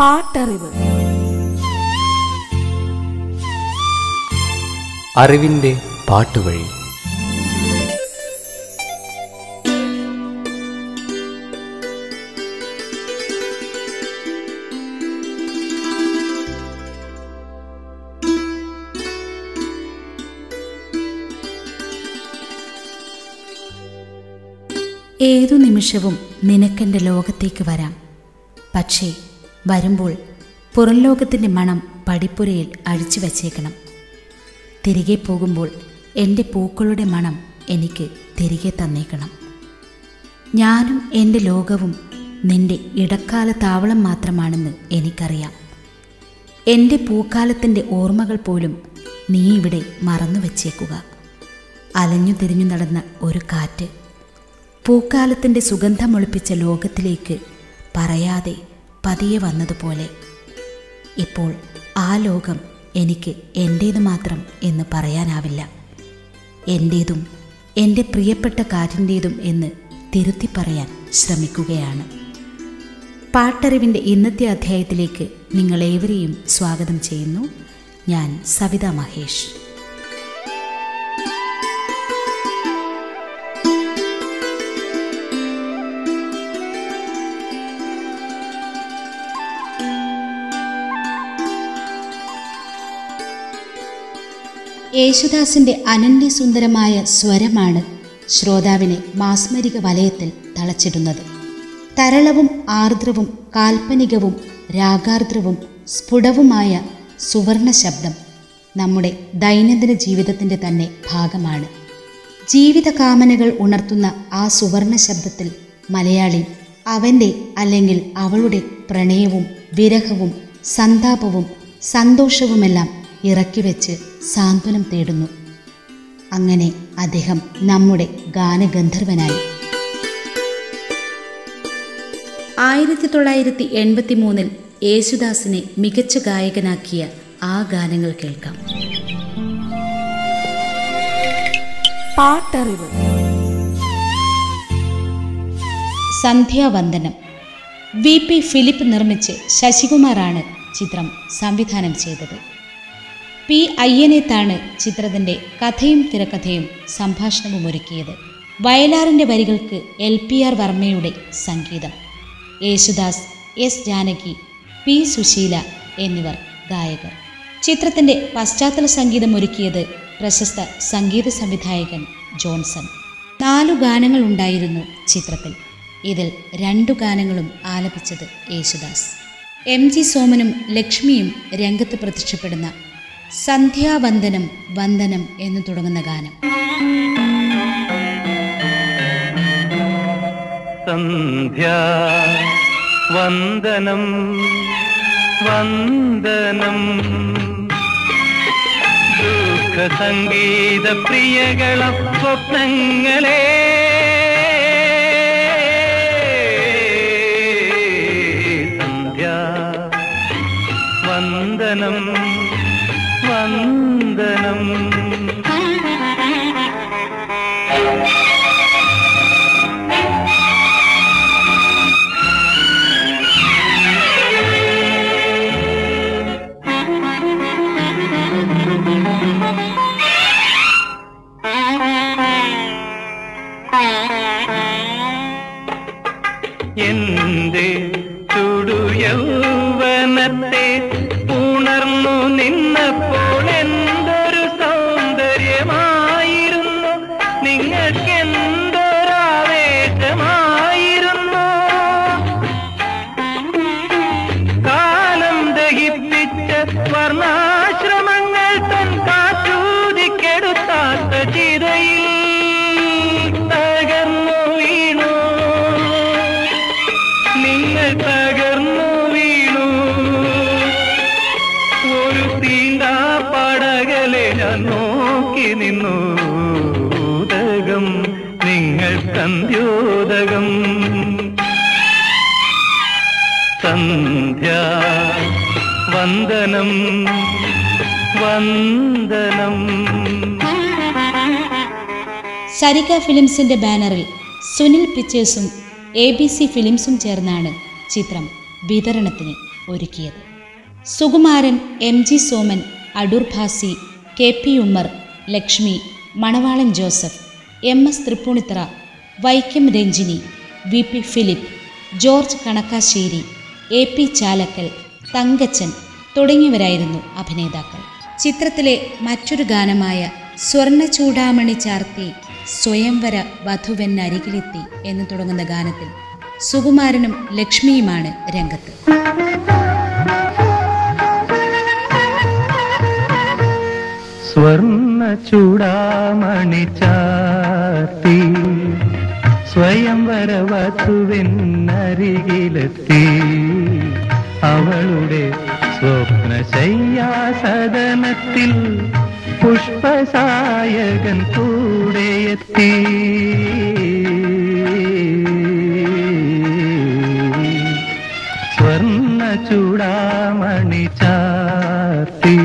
പാട്ടറിവ് അറിവിന്റെ പാട്ടുവഴി. ഏതു നിമിഷവും നിനക്കെൻ്റെ ലോകത്തേക്ക് വരാം. പക്ഷേ വരുമ്പോൾ പുറം ലോകത്തിൻ്റെ മണം പടിപ്പുരയിൽ അഴിച്ചു വച്ചേക്കണം. തിരികെ പോകുമ്പോൾ എൻ്റെ പൂക്കളുടെ മണം എനിക്ക് തിരികെ തന്നേക്കണം. ഞാനും എൻ്റെ ലോകവും നിൻ്റെ ഇടക്കാല താവളം മാത്രമാണെന്ന് എനിക്കറിയാം. എൻ്റെ പൂക്കാലത്തിൻ്റെ ഓർമ്മകൾ പോലും നീ ഇവിടെ മറന്നു വച്ചേക്കുക. അലഞ്ഞു തിരിഞ്ഞു നടന്ന ഒരു കാറ്റ് പൂക്കാലത്തിൻ്റെ സുഗന്ധമൊളിപ്പിച്ച ലോകത്തിലേക്ക് പറയാതെ പതിയെ വന്നതുപോലെ ഇപ്പോൾ ആ ലോകം എനിക്ക് എൻ്റേത് മാത്രം എന്ന് പറയാനാവില്ല. എൻ്റേതും എൻ്റെ പ്രിയപ്പെട്ട കാറ്റിൻ്റേതും എന്ന് തിരുത്തി പറയാൻ ശ്രമിക്കുകയാണ്. പാട്ടറിവിൻ്റെ ഇന്നത്തെ അധ്യായത്തിലേക്ക് നിങ്ങളേവരെയും സ്വാഗതം ചെയ്യുന്നു. ഞാൻ സവിത മഹേഷ്. യേശുദാസിൻ്റെ അനന്യസുന്ദരമായ സ്വരമാണ് ശ്രോതാവിനെ മാസ്മരിക വലയത്തിൽ തളച്ചിടുന്നത്. തരളവും ആർദ്രവും കാൽപ്പനികവും രാഗാർദ്രവും സ്ഫുടവുമായ സുവർണ ശബ്ദം നമ്മുടെ ദൈനംദിന ജീവിതത്തിൻ്റെ തന്നെ ഭാഗമാണ്. ജീവിതകാമനകൾ ഉണർത്തുന്ന ആ സുവർണ ശബ്ദത്തിൽ മലയാളി അവൻ്റെ അല്ലെങ്കിൽ അവളുടെ പ്രണയവും വിരഹവും സന്താപവും സന്തോഷവുമെല്ലാം ഇറക്കിവെച്ച് സാന്ത്വനം തേടുന്നു. അങ്ങനെ അദ്ദേഹം നമ്മുടെ ഗാനഗന്ധർവനായി. 1983 യേശുദാസിനെ മികച്ച ഗായകനാക്കിയ ആ ഗാനങ്ങൾ കേൾക്കാം. പാട്ടറിവ് സന്ധ്യാവന്ദനം. വി പി ഫിലിപ്പ് നിർമ്മിച്ച് ശശികുമാറാണ് ചിത്രം സംവിധാനം ചെയ്തത്. പി അയ്യപ്പനെത്താണ് ചിത്രത്തിൻ്റെ കഥയും തിരക്കഥയും സംഭാഷണവും ഒരുക്കിയത്. വയലാറിൻ്റെ വരികൾക്ക് LPR വർമ്മയുടെ സംഗീതം. യേശുദാസ്, S ജാനകി, പി സുശീല എന്നിവർ ഗായകർ. ചിത്രത്തിൻ്റെ പശ്ചാത്തല സംഗീതം ഒരുക്കിയത് പ്രശസ്ത സംഗീത സംവിധായകൻ ജോൺസൺ. 4 ഗാനങ്ങൾ ഉണ്ടായിരുന്നു ചിത്രത്തിൽ. ഇതിൽ 2 ഗാനങ്ങളും ആലപിച്ചത് യേശുദാസ്. MG സോമനും ലക്ഷ്മിയും രംഗത്ത് പ്രത്യക്ഷപ്പെടുന്ന സന്ധ്യാവന്ദനം വന്ദനം എന്ന് തുടങ്ങുന്ന ഗാനം. സന്ധ്യാവന്ദനം വന്ദനം ദുഃഖസംഗീത പ്രിയകള സ്വപ്നങ്ങളെ സന്ധ്യാവന്ദനം വന്ദനം. എന്റെ ചുടു യൗവനത്തെ ഉണർന്നു നിന്നപ്പോൾ സന്ധ്യോദകം സന്ധ്യാ വന്ദനം വന്ദനം. സരിക ഫിലിംസിന്റെ ബാനറിൽ സുനിൽ പിക്ചേഴ്സും ABC ഫിലിംസും ചേർന്നാണ് ചിത്രം വിതരണത്തിന് ഒരുക്കിയത്. Sukumaran, M G Soman, Adoor Bhasi, K P Ummer, Lakshmi, Manavalan Joseph, M S Thrippunithura, Vaikom Ranjini, V P Philip, George Kanakkassery, A P Chalakkal, Thankachan തുടങ്ങിയവരായിരുന്നു അഭിനേതാക്കൾ. ചിത്രത്തിലെ മറ്റൊരു ഗാനമായ സ്വർണ്ണ ചൂടാമണി ചാർത്തി സ്വയംവര വധുവെന്നരികിലെത്തി എന്ന് തുടങ്ങുന്ന ഗാനത്തിൽ സുകുമാരനും ലക്ഷ്മിയുമാണ് രംഗത്ത്. സ്വർണ്ണ ചൂടാമണി ചാർത്തി സ്വയംവര വധുവെന്നരികിലെത്തി അവളുടെ സ്വപ്നശയ്യാസദനത്തിൽ പുഷ്പസായകൻ കൂടെയെത്തി. സ്വർണ്ണ ചൂടാമണി ചാർത്തി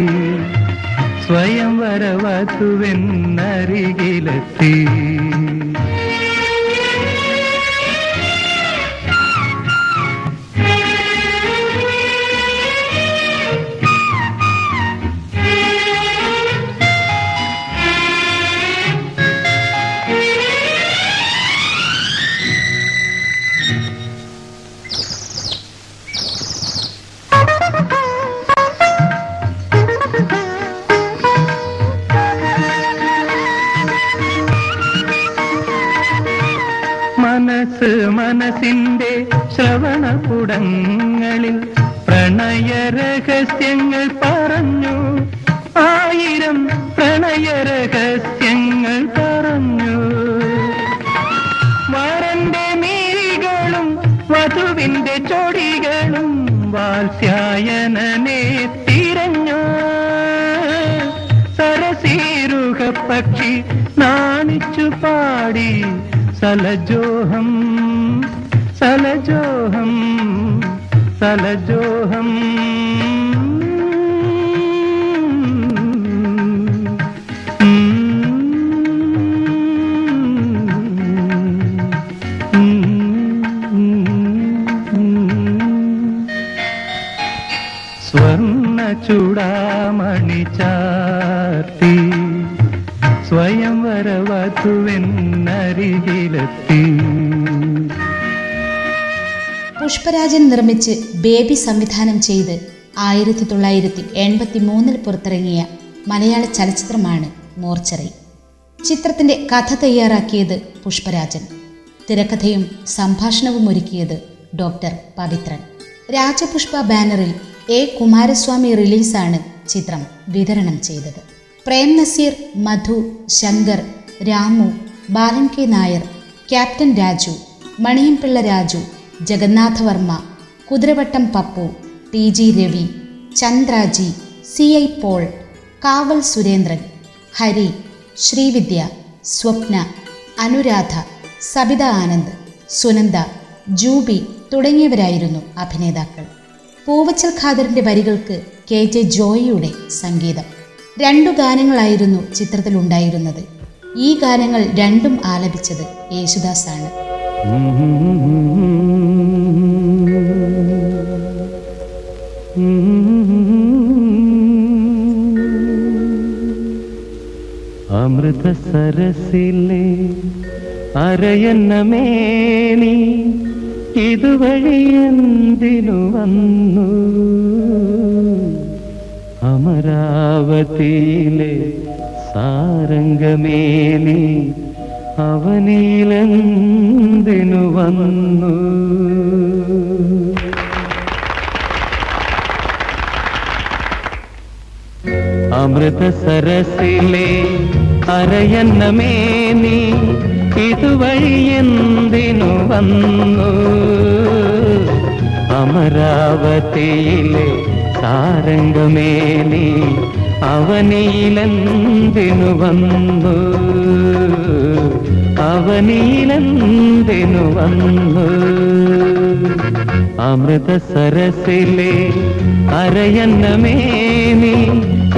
സ്വയംവര വധുവെന്നരികിലെത്തി. മനസ്സിന്റെ ശ്രവണപുടങ്ങളിൽ പ്രണയരഹസ്യങ്ങൾ പറഞ്ഞു, ആയിരം പ്രണയരഹസ്യങ്ങൾ പറഞ്ഞു. വരന്റെ മിഴികളും വധുവിന്റെ ചൊടികളും വാത്സ്യായനനെ തിരഞ്ഞു. സരസീരുഹ പക്ഷി നാണിച്ചു പാടി സലജോഹം സലജോഹം സലജോഹം. സ്വർണ്ണ ചൂടാമണി ചാർത്തി സ്വയംവര വധുവെന്നരികിലെത്തി. പുഷ്പരാജൻ നിർമ്മിച്ച് ബേബി സംവിധാനം ചെയ്ത് 1983 പുറത്തിറങ്ങിയ മലയാള ചലച്ചിത്രമാണ് മോർച്ചറി. ചിത്രത്തിൻ്റെ കഥ തയ്യാറാക്കിയത് പുഷ്പരാജൻ, തിരക്കഥയും സംഭാഷണവും ഒരുക്കിയത് ഡോക്ടർ പവിത്രൻ. രാജപുഷ്പ ബാനറിൽ എ കുമാരസ്വാമി റിലീസാണ് ചിത്രം വിതരണം ചെയ്തത്. Prem Nazir, Madhu, Shankar, Ramu, Balan K Nair, captain Raju, Maniyanpilla Raju, Jagannatha Varma, Kuthiravattam Pappu, T G Ravi, Chandraji, C I Paul, Kaval Surendran, Hari, Srividya, സ്വപ്ന, അനുരാധ, സബിത ആനന്ദ്, സുനന്ദ, ജൂബി തുടങ്ങിയവരായിരുന്നു അഭിനേതാക്കൾ. പൂവച്ചൽ ഖാദറിൻ്റെ വരികൾക്ക് കെ ജെ ജോയിയുടെ സംഗീതം. 2 ഗാനങ്ങളായിരുന്നു ചിത്രത്തിലുണ്ടായിരുന്നത്. ഈ ഗാനങ്ങൾ രണ്ടും ആലപിച്ചത് യേശുദാസ് ആണ്. അമൃതസരസിലെ അരയന്നമേനി ഇതുവഴിയെന്തിനു വന്നു, അമരാവതിയിലെ സാരംഗമേനി അവനിലെന്തിനു വന്നു. അമൃതസരസിലെ അരയന്നമേനി ഇതുവഴിയെന്തിനു വന്നു, അമരാവതിയിലെ സാരംഗമേനി അവനിലെന്തിനു വന്നു, അവനിലെന്തിനു വന്നു. അമൃതസരസിലെ അരയന്നമേനി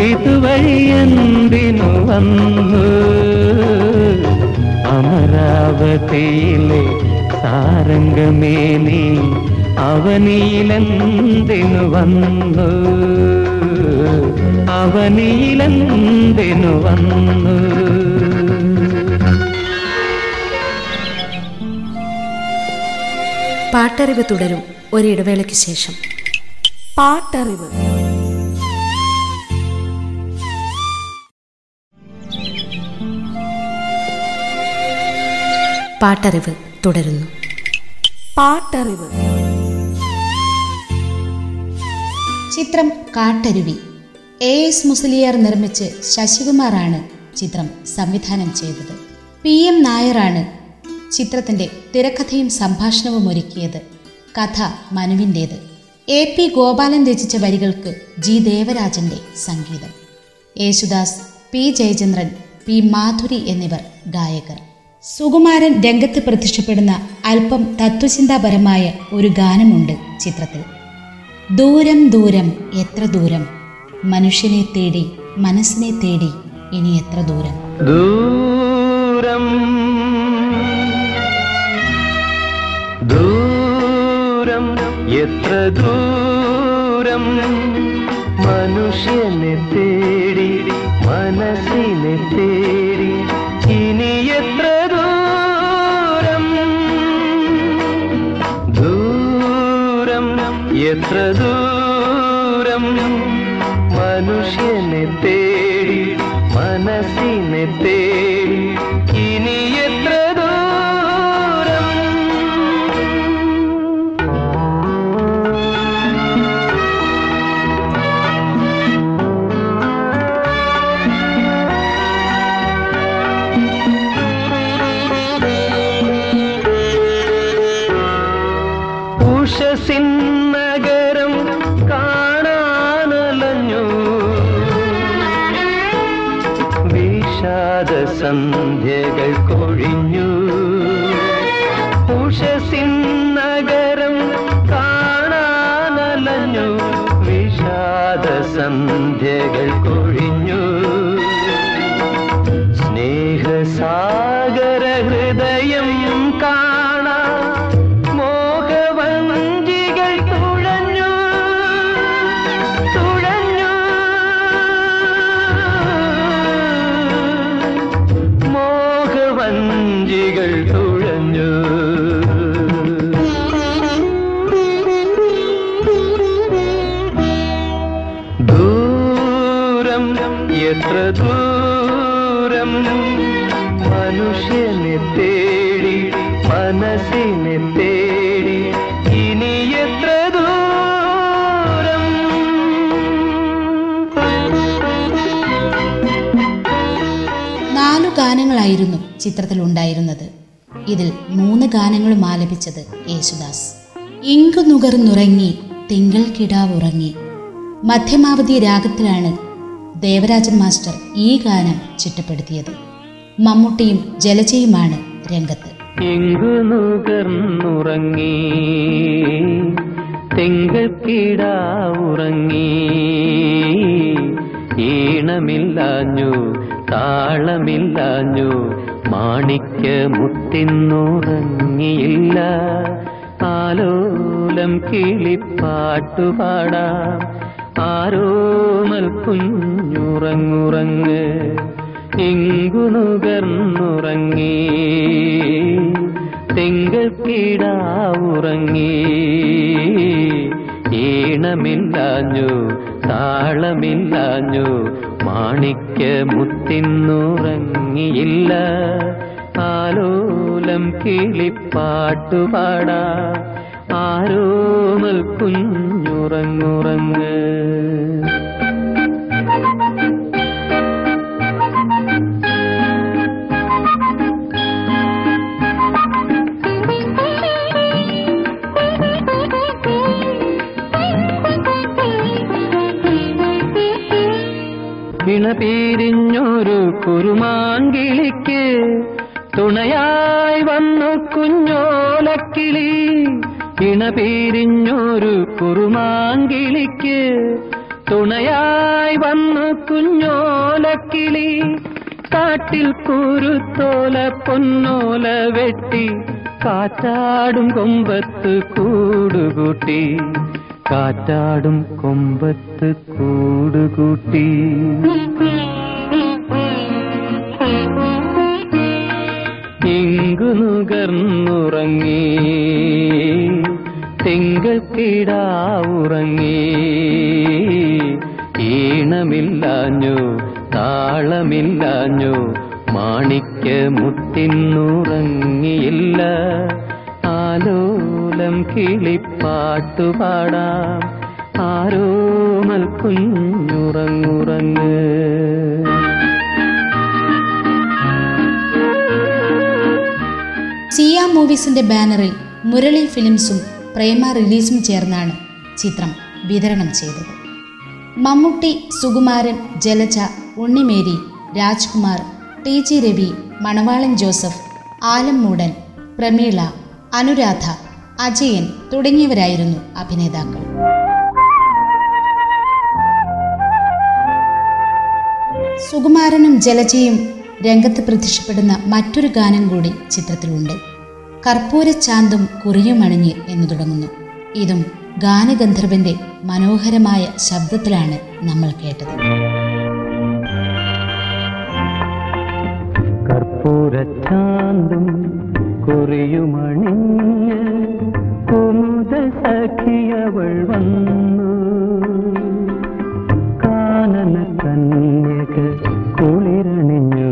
ഇതുവഴിയെന്തിനു വന്നു, അമരാവതിയിലെ സാരംഗമേനി അവനിയിലെന്തിനു വന്നു അവനിയിലെന്തിനു വന്നു. പാട്ടറിവ് തുടരും ഒരിടവേളയ്ക്ക് ശേഷം. പാട്ടറിവ്. പാട്ടറിവ് തുടരുന്നു. പാട്ടറിവ്. ചിത്രം കാട്ടരുവി A.S. മുസലിയാർ നിർമ്മിച്ച് ശശികുമാറാണ് ചിത്രം സംവിധാനം ചെയ്തത്. P.M. നായരാണ് ചിത്രത്തിൻ്റെ തിരക്കഥയും സംഭാഷണവും ഒരുക്കിയത്. കഥ മനുവിൻ്റേത്. A.P. ഗോപാലൻ രചിച്ച വരികൾക്ക് ജി ദേവരാജൻ്റെ സംഗീതം. യേശുദാസ്, പി ജയചന്ദ്രൻ, പി മാധുരി എന്നിവർ ഗായകർ. സുകുമാരൻ രംഗത്ത് പ്രത്യക്ഷപ്പെടുന്ന അല്പം തത്വചിന്താപരമായ ഒരു ഗാനമുണ്ട് ചിത്രത്തിൽ. ദൂരം ദൂരം എത്ര ദൂരം, മനുഷ്യനെ തേടി മനസ്സിനെ തേടി ഇനി എത്ര ദൂരം. ദൂരം ദൂരം എത്ര ദൂരം, മനുഷ്യനെ തേടി മനസ്സിനെ തേടി ഇനി എത്ര ദൂരം. ദൂരം എത്ര ദൂരം, മനുഷ്യനെ തേടി മനസ്സിനെ തേടി ഇനി എത്ര ദൂരം. ഉഷസിൻ നഗരം സന്ധ്യകൾ കൊഴിഞ്ഞു. ഉഷസിൻ നഗരം കാണാനലഞ്ഞു, വിഷാദ സന്ധ്യകൾ കൊഴിഞ്ഞു. സ്നേഹസാഗര ഹൃദയം കാണാ മോഹവഞ്ചികൾ തുഴഞ്ഞു തുഴഞ്ഞു. എത്ര ദൂരം, മനുഷ്യനെ തേടി മനസ്സിനെ തേടി ഇനി എത്ര ദൂരം. നാലു ഗാനങ്ങളായിരുന്നു ചിത്രത്തിൽ ഉണ്ടായിരുന്നത്. ഇതിൽ മൂന്ന് ഗാനങ്ങളും ആലപിച്ചത് യേശുദാസ്. ഇങ്കു നുകർന്നുറങ്ങി തിങ്കൾ കിടാവുറങ്ങി മധ്യമാവധി രാഗത്തിലാണ് ദേവരാജൻ മാസ്റ്റർ ഈ ഗാനം ചിട്ടപ്പെടുത്തിയത്. മമ്മൂട്ടിയും ജലജയുമാണ് രംഗത്ത്. ഇങ്കു നുകർന്നുറങ്ങി തിങ്കൾ കിടാവുറങ്ങി, ഈണമില്ലാഞ്ഞു താളമില്ലാഞ്ഞു മാണിക്യ മുത്തിന്നുറങ്ങിയില്ല. ആലോലം കിളിപ്പാട്ടുപാടാം ആരോമൽ കുഞ്ഞുറങ്ങുറങ്ങ്. ഇങ്കു നുകർന്നുറങ്ങി തിങ്കൾ കിടാവുറങ്ങി, ഈണമില്ലാഞ്ഞു താളമില്ലാഞ്ഞു മാണിക്യ മുത്തിന്നുറങ്ങിയില്ല. ആലോലം കിളിപ്പാട്ടുപാടാ ആരോമൽ കുഞ്ഞുറങ്ങുറങ്ങ്. ഇണപിരിഞ്ഞൊരു കുരുമാങ്കിളിക്ക് തുണയായി വന്നു കുഞ്ഞോലക്കിളി. ഇണപിരിഞ്ഞൊരു കുരുമാങ്കിളിക്ക് തുണയായി വന്നു കുഞ്ഞോലക്കിളി. കാട്ടിൽ കുരുത്തോല പൊന്നോല വെട്ടി കാറ്റാടും കൊമ്പത്ത് കൂട് കൂടുകൂട്ടി, കാറ്റാടും കൊമ്പത്ത് കൂടുകൂട്ടി. ഇങ്ങു നുകർന്നുറങ്ങി തിങ്കൾ കിടാവുറങ്ങി, ഈണമില്ലാഞ്ഞു താളമില്ലാഞ്ഞു മാണിക്യമുത്തിന്നുറങ്ങിയില്ല. ആലോലം കിളിപ്പാട്ടുപാടാം ആരോമൽ കുഞ്ഞുറങ്ങുറങ്ങ്. സിയ മൂവീസിന്റെ ബാനറിൽ മുരളി ഫിലിംസും പ്രേമ റിലീസും ചേർന്നാണ് ചിത്രം വിതരണം ചെയ്തത്. മമ്മൂട്ടി, സുകുമാരൻ, ജലജ, ഉണ്ണിമേരി, രാജ്കുമാർ, ടി ജി രവി, മണവാളൻ ജോസഫ്, ആലമ്മൂടൻ, പ്രമീള, അനുരാധ, അജയൻ തുടങ്ങിയവരായിരുന്നു അഭിനേതാക്കൾ. സുകുമാരനും ജലജയും രംഗത്ത് പ്രത്യക്ഷപ്പെടുന്ന മറ്റൊരു ഗാനം കൂടി ചിത്രത്തിലുണ്ട്. കർപ്പൂരച്ചാന്തും കുറിയുമണിഞ്ഞ് എന്ന് തുടങ്ങുന്നു. ഇതും ഗാനഗന്ധർവന്റെ മനോഹരമായ ശബ്ദത്തിലാണ് നമ്മൾ കേട്ടത്. കർപ്പൂരച്ചാന്തും കുറിയുമണിഞ്ഞ് കുമുദ സഖിയവൾ വന്നു, കാനന കന്യക കുളിരണിഞ്ഞു,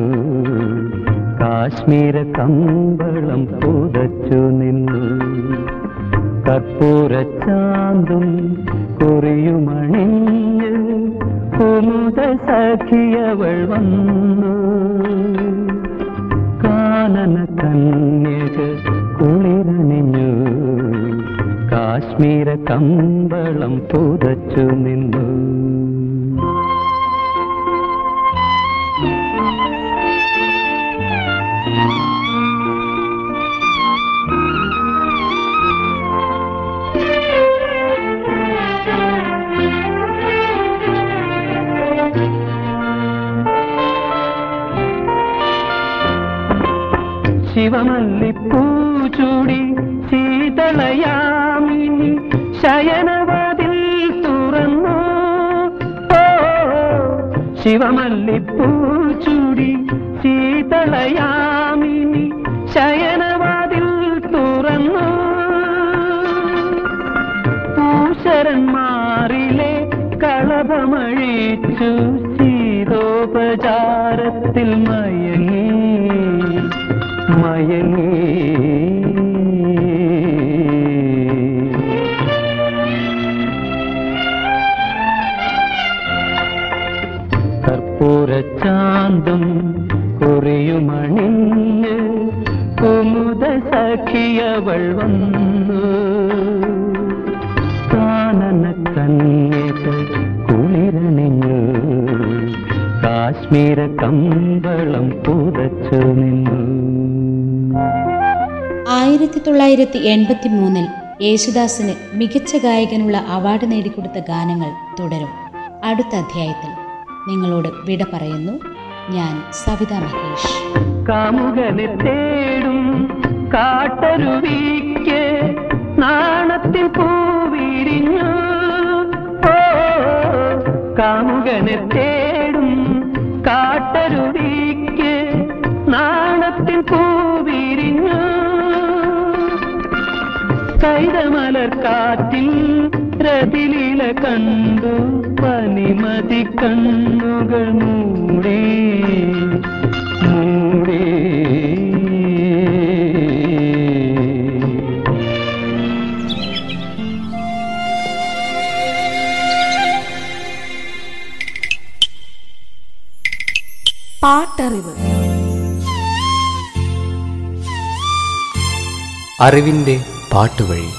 കാശ്മീര കമ്പളം പുതച്ചു നിന്നു. കർപ്പൂരച്ചാന്തും കുറിയുമണിഞ്ഞ് കുമുദ സഖിയവൾ വന്നു, കാനന കന്യക കുളിരണിഞ്ഞു, കാശ്മീര കമ്പളം പുതച്ചു നിന്നു. ശിവമല്ലിപ്പൂചൂടി ശീതളയാമിനി ശയനവതിൽ തുറന്നു. ശിവമല്ലിപ്പൂചൂടി ശീതളയാമിനി ശയനവതിൽ തുറന്നു, പൂശരന്മാരിലെ കളഭമഴിച്ചു, ശീതോപചാരത്തിൽ മയങ്ങി. കർപ്പൂരച്ചാന്തും കുറിയുമണിഞ്ഞ് കുമുദ സഖിയവൾ വന്നു, കാനന കന്യക കുളിരണിഞ്ഞു, കാശ്മീര കമ്പളം പുതച്ചു നിന്നു. 1983 യേശുദാസിന് മികച്ച ഗായകനുള്ള അവാർഡ് നേടിക്കൊടുത്ത ഗാനങ്ങൾ തുടരും അടുത്ത അധ്യായത്തിൽ. നിങ്ങളോട് വിട പറയുന്നു ഞാൻ, സവിത മഹേഷ്. കാമുകനെ തേടും കാട്ടരുവിക്ക് നാണത്തിൽ പൂവിരിഞ്ഞു, കാമുകനെ തേടും കാട്ടരുവിക്ക് നാണത്തിൽ പൂവിരിഞ്ഞു, കൈതമലർ കാറ്റിൽ രതിലീല കണ്ടു, പനിമതി കണ്ണുകൾ മൂടി മൂടി. പാട്ടറിവ് അറിവിന്റെ പാട്ടുവഴി.